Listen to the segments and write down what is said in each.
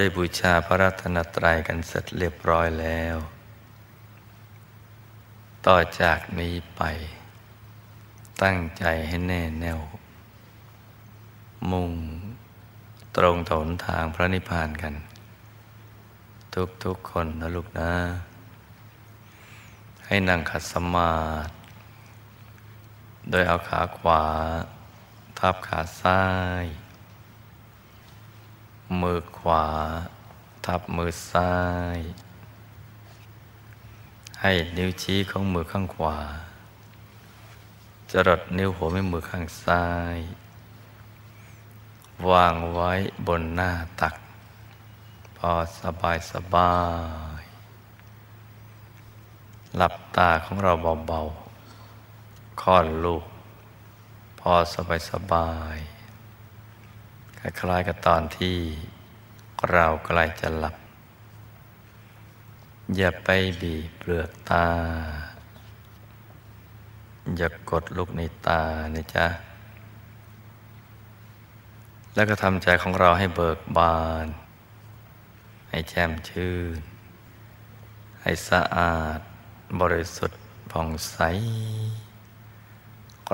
ได้บูชาพระรัตนตรัยกันเสร็จเรียบร้อยแล้วต่อจากนี้ไปตั้งใจให้แน่แน่วมุ่งตรงต่อหนทางพระนิพพานกันทุกๆคนนะลูกนะให้นั่งขัดสมาธิโดยเอาขาขวาทับขาซ้ายมือขวาทับมือซ้ายให้นิ้วชี้ของมือข้างขวาจรดนิ้วหัวแม่มือข้างซ้ายวางไว้บนหน้าตักพอสบายหลับตาของเราเบาๆค่อนลูกพอสบายคล้ายๆกับตอนที่เราใกล้จะหลับอย่าไปบีบเปลือกตาอย่ากดลูกในตานะจ๊ะแล้วก็ทำใจของเราให้เบิกบานให้แจ่มชื่นให้สะอาดบริสุทธิ์ผ่องใส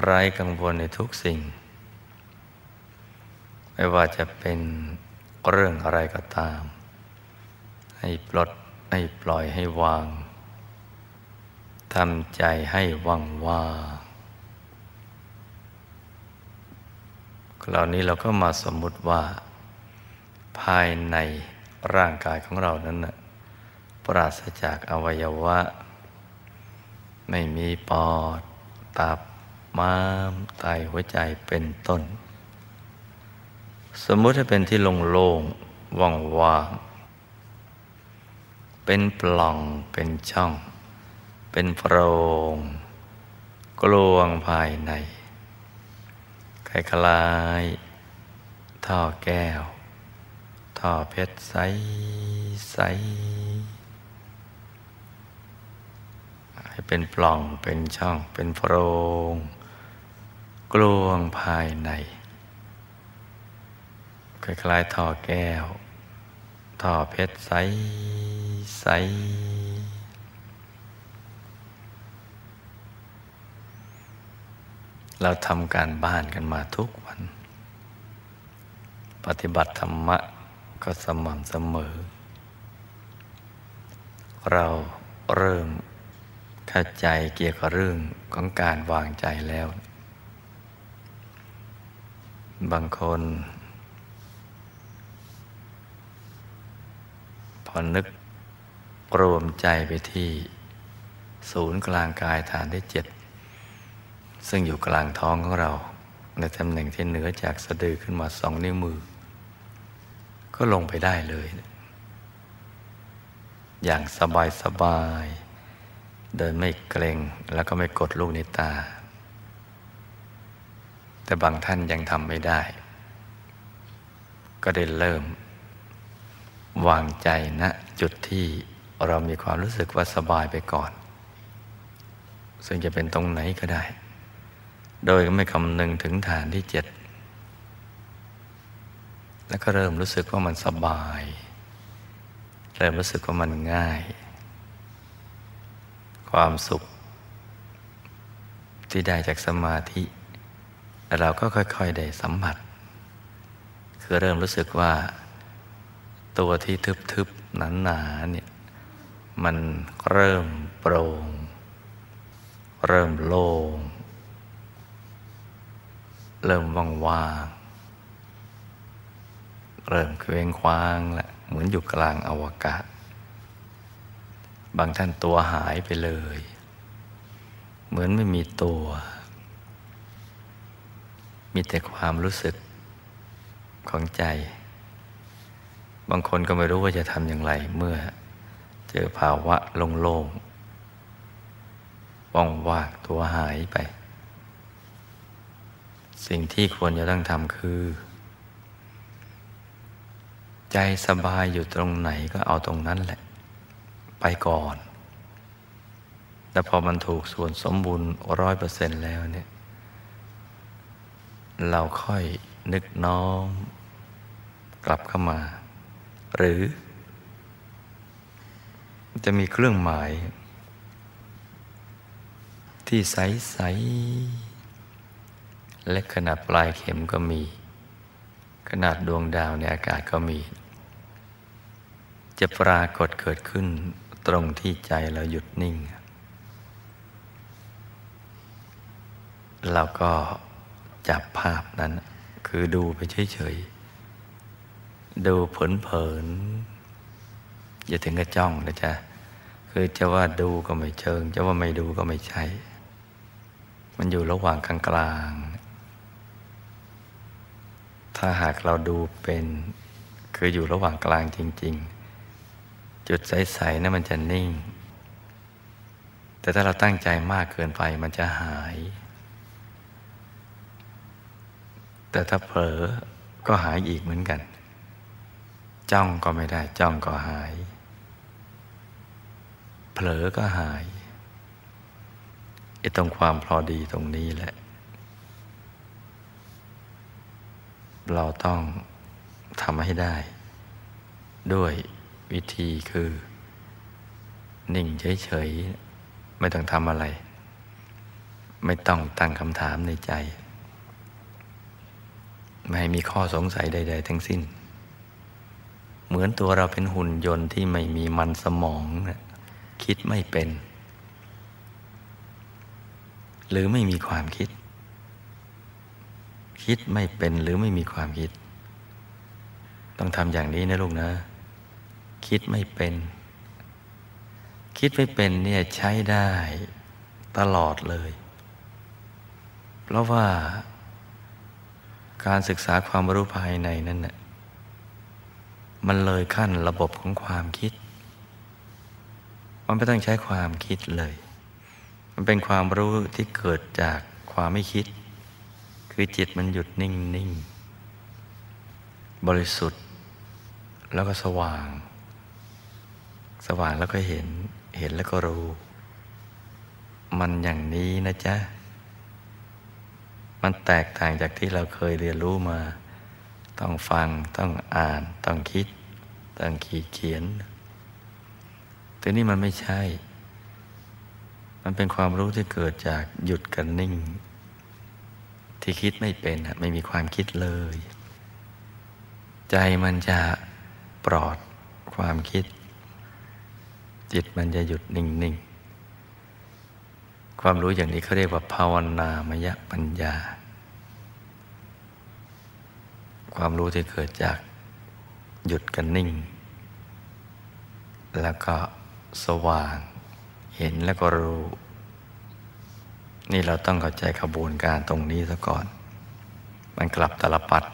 ไร้กังวลในทุกสิ่งไม่ว่าจะเป็นเรื่องอะไรก็ตามให้ปลดให้ปล่อยให้วางทำใจให้ว่างคราวนี้เราก็มาสมมุติว่าภายในร่างกายของเรานั้นนะปราศจากอวัยวะไม่มีปอดตับม้ามไตหัวใจเป็นต้นสมมุติให้เป็นที่โล่งๆว่างๆเป็นปล่องเป็นช่องเป็นโพรงกลวงภายในคล้ายๆท่อแก้วท่อเพชรใสๆให้เป็นปล่องเป็นช่องเป็นโพรงกลวงภายในคล้ายๆท่อแก้วท่อเพชรใสๆเราทำการบ้านกันมาทุกวันปฏิบัติธรรมะก็สม่ำเสมอเราเริ่มเข้าใจเกี่ยวกับเรื่องของการวางใจแล้วบางคนพอนึกรวมใจไปที่ศูนย์กลางกายฐานที่7ซึ่งอยู่กลางท้องของเราในตำแหน่งที่เหนือจากสะดือขึ้นมา2 นิ้วมือก็ลงไปได้เลยอย่างสบายเดินไม่เกร็งแล้วก็ไม่กดลูกในตาแต่บางท่านยังทำไม่ได้ก็ได้เริ่มวางใจนะจุดที่เรามีความรู้สึกว่าสบายไปก่อนซึ่งจะเป็นตรงไหนก็ได้โดยไม่คำนึงถึงฐานที่7แล้วก็เริ่มรู้สึกว่ามันสบายเริ่มรู้สึกว่ามันง่ายความสุขที่ได้จากสมาธิเราก็ค่อยๆได้สัมผัสคือเริ่มรู้สึกว่าตัวที่ทึบๆหนาๆเนี่ยมันเริ่มโปร่งเริ่มโล่งเริ่มว่างๆเริ่มเคว้งคว้างแหละเหมือนอยู่กลางอวกาศบางท่านตัวหายไปเลยเหมือนไม่มีตัวมีแต่ความรู้สึกของใจบางคนก็ไม่รู้ว่าจะทำอย่างไรเมื่อเจอภาวะโล่งๆว่างๆตัวหายไปสิ่งที่ควรจะต้องทำคือใจสบายอยู่ตรงไหนก็เอาตรงนั้นแหละไปก่อนแล้วพอมันถูกส่วนสมบูรณ์ 100% แล้วเนี่ยเราค่อยนึกน้อมกลับเข้ามา หรือจะมีเครื่องหมายที่ใสๆและขนาดปลายเข็มก็มีขนาดดวงดาวในอากาศก็มีจะปรากฏเกิดขึ้นตรงที่ใจเราหยุดนิ่งเราก็จับภาพนั้นคือดูไปเฉยๆดูเผินๆอย่าถึงกับจ้องนะจ๊ะคือจะว่าดูก็ไม่เชิงจะว่าไม่ดูก็ไม่ใช่มันอยู่ระหว่างกลางๆถ้าหากเราดูเป็นคืออยู่ระหว่างกลางจริงๆจุดใสๆนั้นมันจะนิ่งแต่ถ้าเราตั้งใจมากเกินไปมันจะหายแต่ถ้าเผลอก็หายอีกเหมือนกันจ้องก็ไม่ได้จ้องก็หายเผลอก็หายตรงความพอดีตรงนี้แหละเราต้องทำให้ได้ด้วยวิธีคือนิ่งเฉยๆไม่ต้องทำอะไรไม่ต้องตั้งคำถามในใจไม่มีข้อสงสัยใดๆทั้งสิ้นเหมือนตัวเราเป็นหุ่นยนต์ที่ไม่มีมันสมองนะคิดไม่เป็นหรือไม่มีความคิดคิดไม่เป็นหรือไม่มีความคิดต้องทำอย่างนี้นะลูกนะคิดไม่เป็นคิดไม่เป็นเนี่ยใช้ได้ตลอดเลยเพราะว่าการศึกษาความรู้ภายในนั้นน่ะมันเลยขั้นระบบของความคิดมันไม่ต้องใช้ความคิดเลยมันเป็นความรู้ที่เกิดจากความไม่คิดคือจิตมันหยุดนิ่งๆบริสุทธิ์แล้วก็สว่างแล้วก็เห็นแล้วก็รู้มันอย่างนี้นะจ๊ะมันแตกต่างจากที่เราเคยเรียนรู้มาต้องฟังต้องอ่านต้องคิดต้องขีดเขียนแต่นี่มันไม่ใช่มันเป็นความรู้ที่เกิดจากหยุดกันนิ่งที่คิดไม่เป็นไม่มีความคิดเลยใจมันจะปลอดความคิดจิตมันจะหยุดนิ่งๆความรู้อย่างนี้เขาเรียกว่าภาวนามยปัญญาความรู้ที่เกิดจากหยุดกันนิ่งแล้วก็สว่างเห็นแล้วก็รู้นี่เราต้องเข้าใจขบวนการตรงนี้ซะก่อนมันกลับตลปัด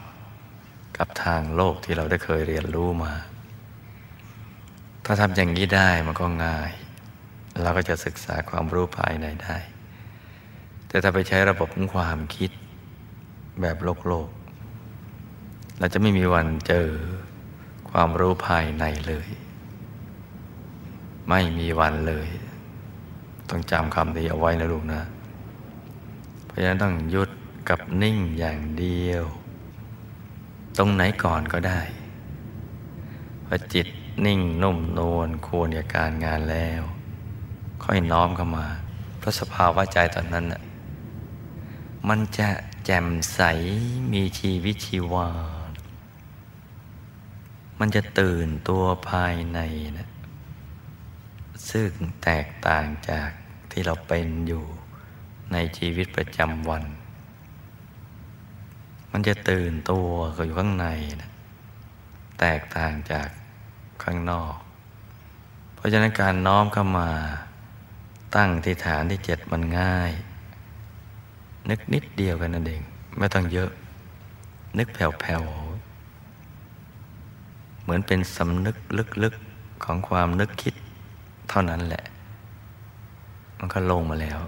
กับทางโลกที่เราได้เคยเรียนรู้มาถ้าทำอย่างนี้ได้มันก็ง่ายเราก็จะศึกษาความรู้ภายในได้แต่ถ้าไปใช้ระบบของความคิดแบบโลกเราจะไม่มีวันเจอความรู้ภายในเลยไม่มีวันเลยต้องจำคำนี้เอาไว้นะลูกนะเพราะฉะนั้นต้องหยุดกับนิ่งอย่างเดียวตรงไหนก่อนก็ได้พอจิตนิ่งนุ่มนวลควรกับการงานแล้วค่อยน้อมเข้ามาเพราะสภาวะใจตอนนั้นน่ะมันจะแจ่มใสมีชีวิตชีวามันจะตื่นตัวภายในนะซึ่งแตกต่างจากที่เราเป็นอยู่ในชีวิตประจำวันมันจะตื่นตัวอยู่ข้างในนะแตกต่างจากข้างนอกเพราะฉะนั้นการน้อมเข้ามาตั้งที่ฐานที่7มันง่ายนึกนิดเดียวกันนั่นเองไม่ต้องเยอะนึกแผ่วๆเหมือนเป็นสำนึกลึกๆของความนึกคิดเท่านั้นแหละมันก็ลงมาแล้ว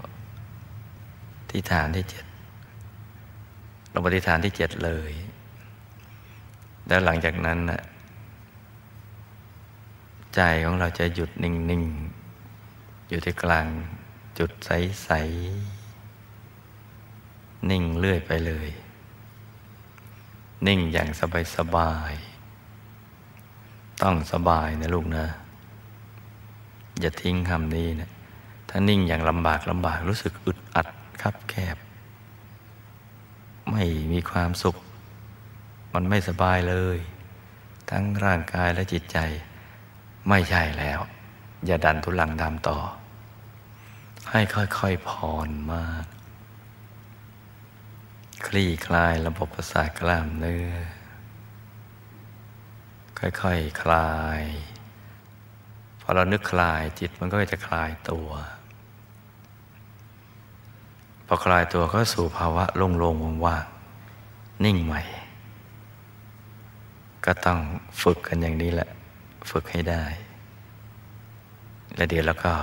ที่ฐานที่7ลงไปที่ฐานที่7เลยแล้วหลังจากนั้นน่ะใจของเราจะหยุดนิ่งๆอยู่ที่กลางจุดใสๆนิ่งเรื่อยไปเลยนิ่งอย่างสบายๆ ต้องสบายนะลูกนะอย่าทิ้งคำนี้นะถ้านิ่งอย่างลำบากรู้สึกอึดอัดคับแคบไม่มีความสุขมันไม่สบายเลยทั้งร่างกายและจิตใจไม่ใช่แล้วอย่าดันทุลังตามต่อให้ค่อยๆผ่อนมากคลี่คลายระบบประสาทกล้ามเนื้อค่อยๆ คลายพอเรานึกคลายจิตมันก็จะคลายตัวพอคลายตัวก็สู่ภาวะโล่งๆว่างๆนิ่งใหม่ก็ต้องฝึกกันอย่างนี้แหละฝึกให้ได้และเดี๋ยวเราก็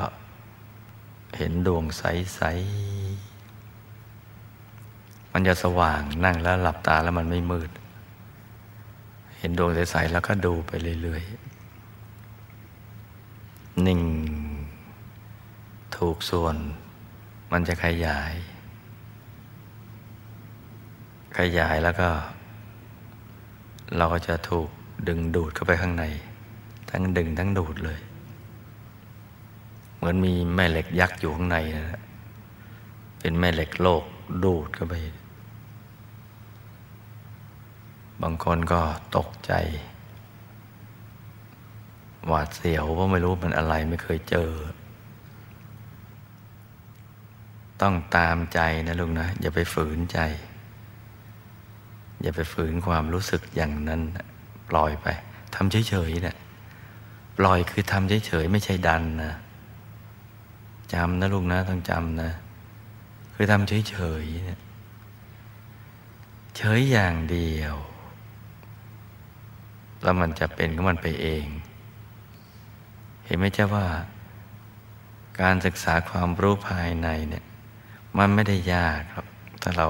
เห็นดวงใสๆมันจะสว่างนั่งแล้วหลับตาแล้วมันไม่มืดเห็นดวงใสๆแล้วก็ดูไปเรื่อยๆนิ่งถูกส่วนมันจะขยายแล้วก็เราก็จะถูกดึงดูดเข้าไปข้างในทั้งดึงทั้งดูดเลยเหมือนมีแม่เหล็กยักษ์อยู่ข้างในนะเป็นแม่เหล็กโลกดูดเข้าไปบางคนก็ตกใจหวาดเสียวเพราะไม่รู้มันอะไรไม่เคยเจอต้องตามใจนะลูกนะอย่าไปฝืนใจอย่าไปฝืนความรู้สึกอย่างนั้นปล่อยไปทำเฉยๆนะปล่อยคือทำเฉยๆไม่ใช่ดันนะจำนะลูกนะต้องจำนะคือทำเฉยๆนะเฉยอย่างเดียวแล้วมันจะเป็นก็มันไปเองเห็นไหมเจ้าว่าการศึกษาความรู้ภายในเนี่ยมันไม่ได้ยากครับถ้าเรา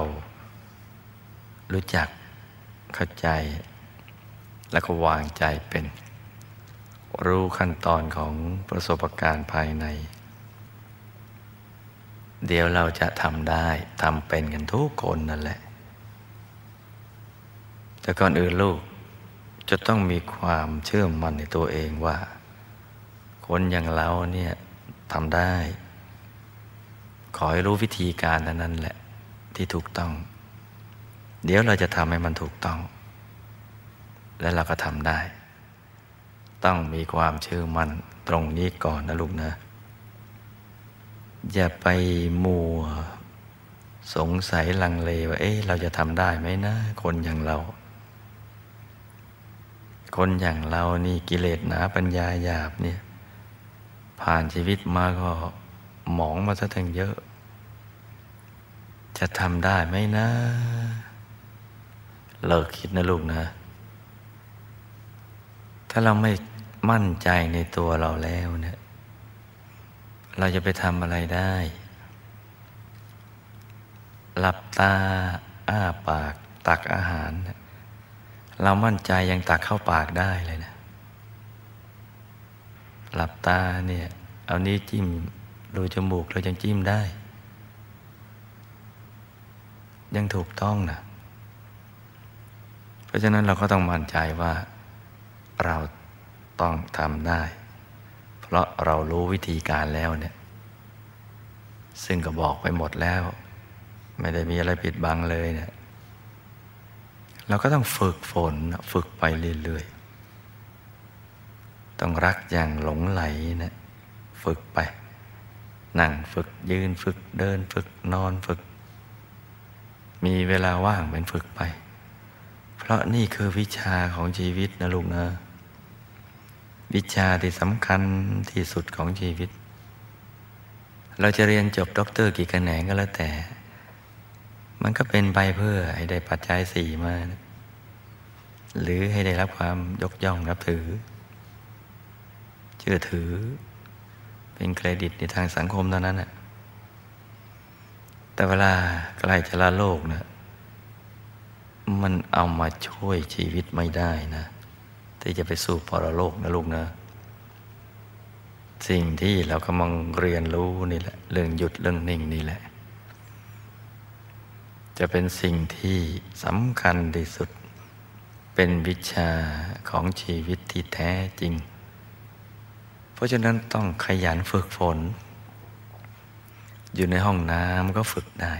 รู้จักเข้าใจแล้วก็วางใจเป็นรู้ขั้นตอนของประสบการณ์ภายในเดี๋ยวเราจะทำได้ทำเป็นกันทุกคนนั่นแหละแต่ก่อนอื่นลูกจะต้องมีความเชื่อมั่นในตัวเองว่าคนอย่างเราเนี่ยทำได้ขอให้รู้วิธีการนั้นแหละที่ถูกต้องเดี๋ยวเราจะทำให้มันถูกต้องและเราก็ทำได้ต้องมีความเชื่อมั่นตรงนี้ก่อนนะลูกนะอย่าไปมัวสงสัยลังเลว่าเราจะทำได้ไหมนะคนอย่างเราคนอย่างเรานี่กิเลสหนาปัญญาหยาบเนี่ยผ่านชีวิตมาก็หมองมาซะทั้งเยอะจะทำได้ไหมนะเลิกคิดนะลูกนะถ้าเราไม่มั่นใจในตัวเราแล้วเนี่ยเราจะไปทำอะไรได้หลับตาอ้าปากตักอาหารเรามั่นใจยังตักเข้าปากได้เลยนะหลับตาเนี่ยเอานิ้วจิ้มรูจมูกเรายังจิ้มได้ยังถูกต้องนะเพราะฉะนั้นเราก็ต้องมั่นใจว่าเราต้องทำได้เพราะเรารู้วิธีการแล้วเนี่ยซึ่งก็บอกไปหมดแล้วไม่ได้มีอะไรปิดบังเลยเนี่ยเราก็ต้องฝึกฝนฝึกไปเรื่อยๆต้องรักอย่างหลงไหลนะฝึกไปนั่งฝึกยืนฝึกเดินฝึกนอนฝึกมีเวลาว่างเป็นฝึกไปเพราะนี่คือวิชาของชีวิตนะลูกนะวิชาที่สำคัญที่สุดของชีวิตเราจะเรียนจบด็อกเตอร์กี่แขนงก็แล้วแต่มันก็เป็นไปเพื่อให้ได้ปัจจัยสี่มานะหรือให้ได้รับความยกย่องนับถือเชื่อถือเป็นเครดิตในทางสังคมเท่านั้นนะแต่เวลาใกล้จะละโลกนะมันเอามาช่วยชีวิตไม่ได้นะที่จะไปสู่ปรโลกนะลูกนะสิ่งที่เรากำลังเรียนรู้นี่แหละเรื่องหยุดเรื่องนิ่งนี่แหละจะเป็นสิ่งที่สำคัญที่สุด เป็นวิชาของชีวิตที่แท้จริงเพราะฉะนั้นต้องขยันฝึกฝนอยู่ในห้องน้ำก็ฝึกได้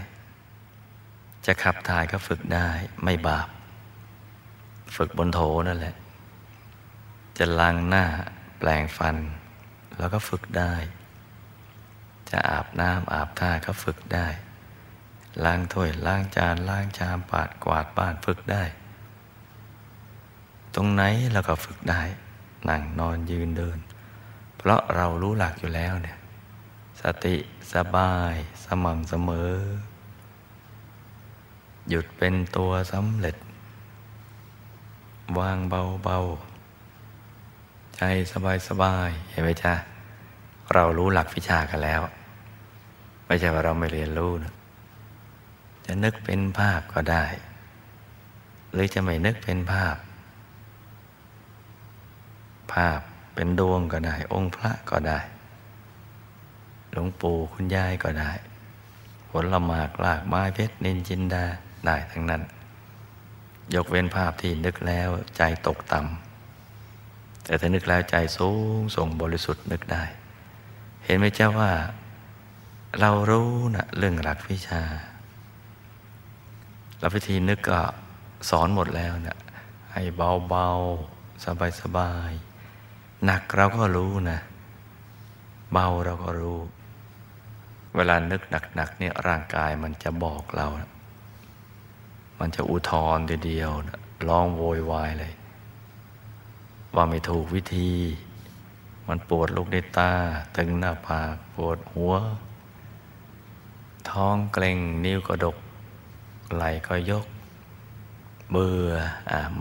จะขับถ่ายก็ฝึกได้ไม่บาปฝึกบนโถนั่นแหละจะล้างหน้าแปรงฟันแล้วก็ฝึกได้จะอาบน้ำอาบท่าก็ฝึกได้ล้างถ้วยล้างจานล้างชามปาดกวาดบ้านฝึกได้ตรงไหนเราก็ฝึกได้นั่งนอนยืนเดินเพราะเรารู้หลักอยู่แล้วเนี่ยสติสบายสม่ำเสมอหยุดเป็นตัวสำเร็จวางเบาๆใจสบายๆเห็นไหมจ๊ะเรารู้หลักวิชากันแล้วไม่ใช่ว่าเราไม่เรียนรู้นะจะนึกเป็นภาพก็ได้หรือจะไม่นึกเป็นภาพเป็นดวงก็ได้องค์พระก็ได้หลวงปู่คุณยายก็ได้ผลหมากรากไม้เพชรนินจินดาได้ทั้งนั้นยกเว้นภาพที่นึกแล้วใจตกต่ำแต่ถ้านึกแล้วใจสูงส่งบริสุทธิ์นึกได้เห็นไหมเจ้าว่าเรารู้นะเรื่องหลักวิชาแล้ววิธีนึกก็สอนหมดแล้วนะให้เบาๆสบายหนักเราก็รู้นะเบาเราก็รู้เวลานึกหนักๆเนี่ยร่างกายมันจะบอกเรานะมันจะอุทธรณ์เดียวนะร้องโวยวายเลยว่าไม่ถูกวิธีมันปวดลูกในตาตึงหน้าผากปวดหัวท้องเกร็งนิ้วกระดกไหล่ก็ยกเบื่อ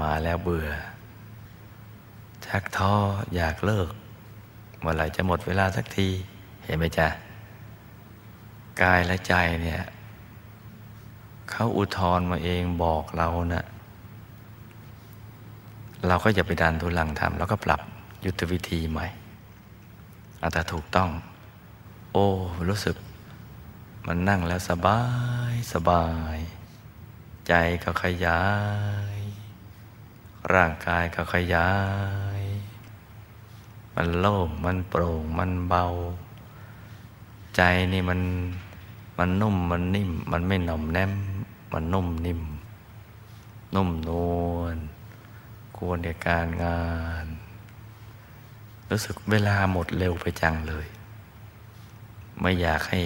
มาแล้วเบื่อชักท้ออยากเลิกเมื่อไหร่จะหมดเวลาสักทีเห็นไหมจ๊ะกายและใจเนี่ยเขาอุทธรณ์มาเองบอกเรานะเราก็อย่าไปดันทุลังทำแล้วก็ปรับยุทธวิธีใหม่อาจจะถูกต้องโอ้รู้สึกมันนั่งแล้วสบายใจก็ขยายร่างกายก็ขยายมันโล่งมันโปร่งมันเบาใจนี่มันนุ่มมันนิ่มมันไม่หน่อมแนมมันนุ่มนิ่มนุ่มนวลควรแก่การงานรู้สึกเวลาหมดเร็วไปจังเลยไม่อยากให้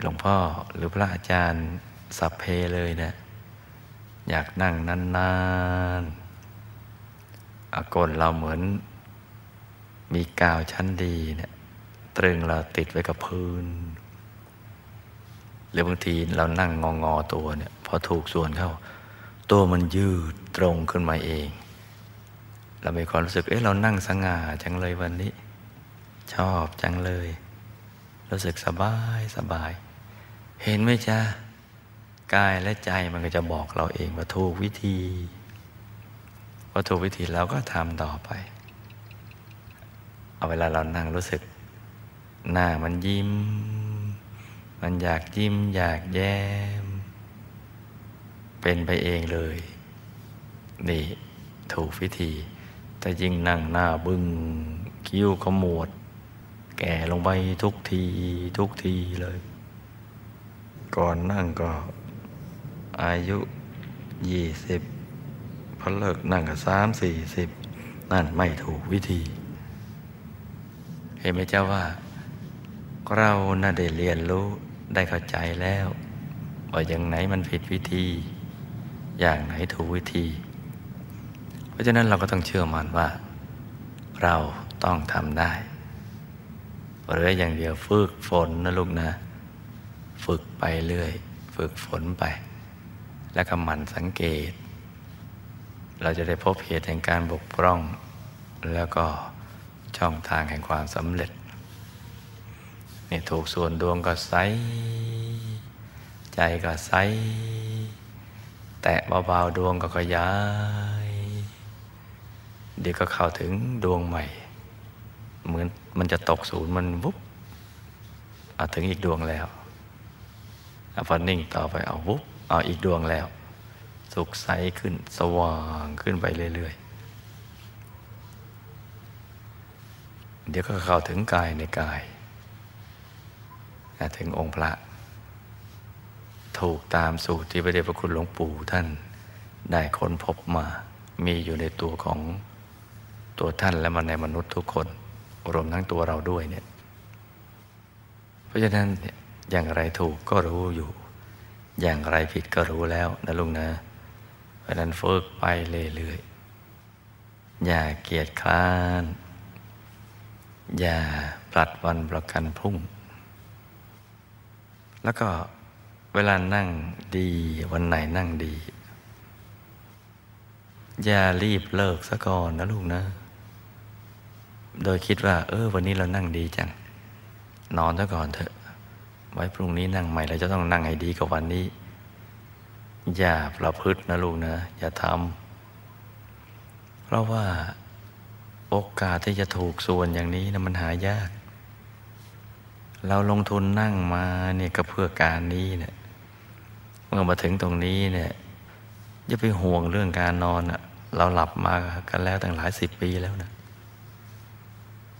หลวงพ่อหรือพระอาจารย์สัพเพเลยนะอยากนั่งนานๆอากลเราเหมือนมีกาวชั้นดีเนี่ยตรึงเราติดไว้กับพื้นหรือบางทีเรานั่งงอๆตัวเนี่ยพอถูกส่วนเข้าตัวมันยืดตรงขึ้นมาเองเรามีความรู้สึกเรานั่งสง่าจังเลยวันนี้ชอบจังเลยรู้สึกสบายเห็นไหมจ๊ะกายและใจมันก็จะบอกเราเองว่าถูกวิธีเราก็ทำต่อไปเอาเวลาเรานั่งรู้สึกหน้ามันยิ้มมันอยากยิ้มอยากแย้มเป็นไปเองเลยนี่ถูกวิธีแต่ยิ่งนั่งหน้าบึ้งคิ้วขมวดแก่ลงไปทุกทีเลยก่อนนั่งก็อายุ20พอเลิกนั่งก็30-40นั่นไม่ถูกวิธีเห็นไหมเจ้าว่าเราน่าได้เรียนรู้ได้เข้าใจแล้วว่าอย่างไหนมันผิดวิธีอย่างไหนถูกวิธีเพราะฉะนั้นเราก็ต้องเชื่อมั่นว่าเราต้องทำได้หรืออย่างเดียวฝึกฝนนะลูกนะฝึกไปเรื่อยฝึกฝนไปแล้วก็หมั่นสังเกตเราจะได้พบเหตุแห่งการบกพร่องแล้วก็ช่องทางแห่งความสำเร็จนี่ถูกส่วนดวงก็ใสใจก็ใสแตะเบาๆดวงก็ขยายเดี๋ยวก็เข้าถึงดวงใหม่เหมือนมันจะตกศูนย์มันวุบเอาถึงอีกดวงแล้วพอนิ่งต่อไปเอาวุบเอาอีกดวงแล้ว สุขใสขึ้นสว่างขึ้นไปเรื่อยๆเดี๋ยวก็เข้าถึงกายในกายถึงองค์พระถูกตามสูตรที่พระเดชพระคุณหลวงปู่ท่านได้ค้นพบมามีอยู่ในตัวของตัวท่านและมันในมนุษย์ทุกคนรวมทั้งตัวเราด้วยเนี่ยเพราะฉะนั้นอย่างไรถูกก็รู้อยู่อย่างไรผิดก็รู้แล้วนะลุงนะเพราะนั้นฝึกไปเรื่อยๆอย่าเกียจคร้านอย่าผลัดวันประกันพรุ่งแล้วก็เวลานั่งดีวันไหนนั่งดีอย่ารีบเลิกซะก่อนนะลูกนะโดยคิดว่าวันนี้เรานั่งดีจังนอนซะก่อนเถอะไว้พรุ่งนี้นั่งใหม่เราจะต้องนั่งให้ดีกว่าวันนี้อย่าประพฤตินะลูกนะอย่าทำเพราะว่าโอกาสที่จะถูกส่วนอย่างนี้นะมันหายากเราลงทุนนั่งมาเนี่ยก็เพื่อการนี้เนี่ยเมื่อมาถึงตรงนี้เนี่ยอย่าไปห่วงเรื่องการนอนอะเราหลับมากันแล้วตั้งหลายสิบปีแล้วนะ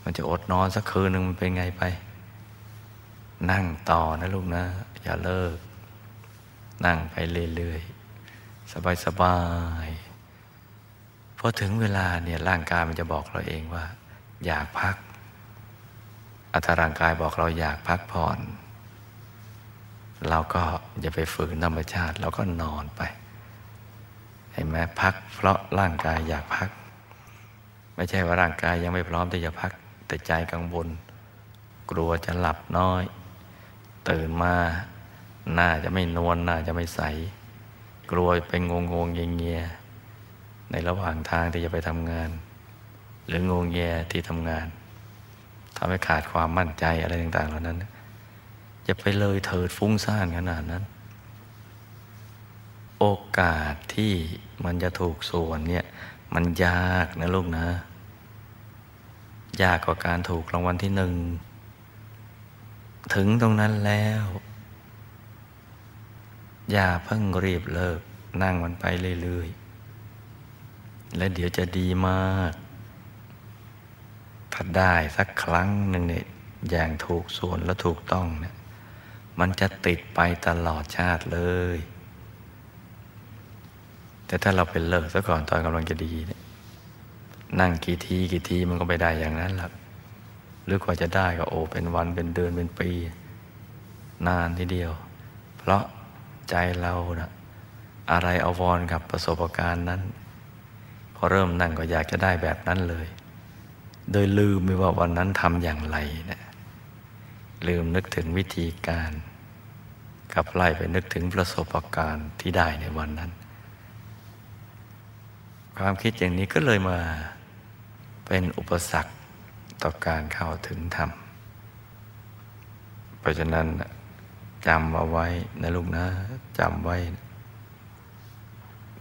มันจะอดนอนสักคืนหนึ่งมันเป็นไงไปนั่งต่อนะลูกนะอย่าเลิกนั่งไปเรื่อยๆสบายๆพอถึงเวลาเนี่ยร่างกายมันจะบอกเราเองว่าอยากพักอัตร่างกายบอกเราอยากพักผ่อนเราก็อย่าไปฝืนธรรมชาติเราก็นอนไปเห็นไหมพักเพราะร่างกายอยากพักไม่ใช่ว่าร่างกายยังไม่พร้อมที่จะพักแต่ใจกังวลกลัวจะหลับน้อยตื่นมาหน้าจะไม่นวลหน้าจะไม่ใสกลัวไปงงงเงียในระหว่างทางที่จะไปทำงานหรืองงเงียที่ทำงานทำให้ขาดความมั่นใจอะไรต่างๆเหล่านั้นจะไปเลยเถิดฟุ้งซ่านขนาดนั้นโอกาสที่มันจะถูกส่วนเนี่ยมันยากนะลูกนะยากกว่าการถูกรางวัลที่หนึ่งถึงตรงนั้นแล้วอย่าเพิ่งรีบเลิกนั่งมันไปเรื่อยๆและเดี๋ยวจะดีมากถ้าได้สักครั้งหนึ่งเนี่ยอย่างถูกส่วนและถูกต้องเนี่ยมันจะติดไปตลอดชาติเลยแต่ถ้าเราไปเลิกซะก่อนตอนกำลังจะดีเนี่ยนั่งกี่ทีมันก็ไปได้อย่างนั้นหรอกหรือกว่าจะได้ก็เป็นวันเป็นเดือนเป็นปีนานทีเดียวเพราะใจเรานะอะไรอาวรกับประสบการณ์นั้นพอเริ่มนั่งก็อยากจะได้แบบนั้นเลยโดยลืมไปว่าวันนั้นทำอย่างไรนะลืมนึกถึงวิธีการกลับไล่ไปนึกถึงประสบการณ์ที่ได้ในวันนั้นความคิดอย่างนี้ก็เลยมาเป็นอุปสรรคต่อการเข้าถึงธรรมเพราะฉะนั้นจำเอาไว้นะลูกนะจำไว้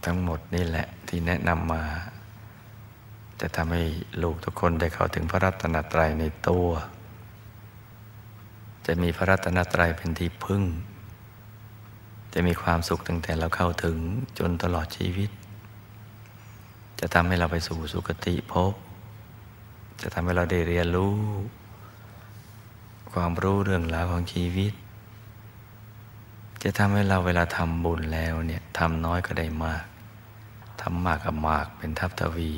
ทั้งหมดนี่แหละที่แนะนำมาจะทำให้ลูกทุกคนได้เข้าถึงพระรัตนตรัยในตัวจะมีพระรัตนตรัยเป็นที่พึ่งจะมีความสุขตั้งแต่เราเข้าถึงจนตลอดชีวิตจะทำให้เราไปสู่สุคติภพจะทำให้เราได้เรียนรู้ความรู้เรื่องราวของชีวิตจะทำให้เราเวลาทำบุญแล้วเนี่ยทำน้อยก็ได้มากทำมากก็มากเป็นทัพทวี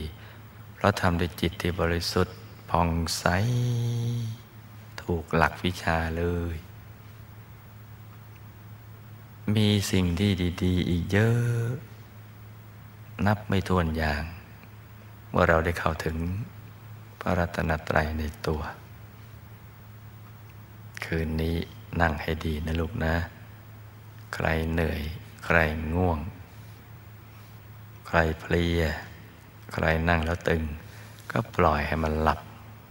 เพราะทำด้วยจิตที่บริสุทธิ์ผ่องใสถูกหลักวิชาเลยมีสิ่งที่ดีๆอีกเยอะนับไม่ถ้วนอย่างเมื่อเราได้เข้าถึงพระรัตนตรัยในตัวคืนนี้นั่งให้ดีนะลูกนะใครเหนื่อยใครง่วงใครเพลียใครนั่งแล้วตึงก็ปล่อยให้มันหลับ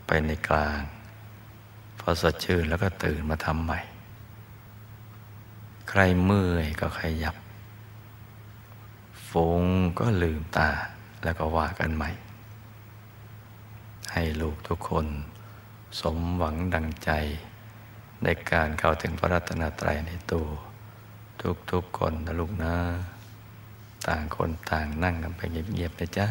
ไปในกลางพอสดชื่นแล้วก็ตื่นมาทำใหม่ใครเมื่อยก็ขยับฟุ้งก็ลืมตาแล้วก็ว่ากันใหม่ให้ลูกทุกคนสมหวังดังใจในการเข้าถึงพระรัตนตรัยในตัวทุกๆคนนะลูกนะ ต่างคนต่างนั่งกันไปเงียบๆนะจ๊ะ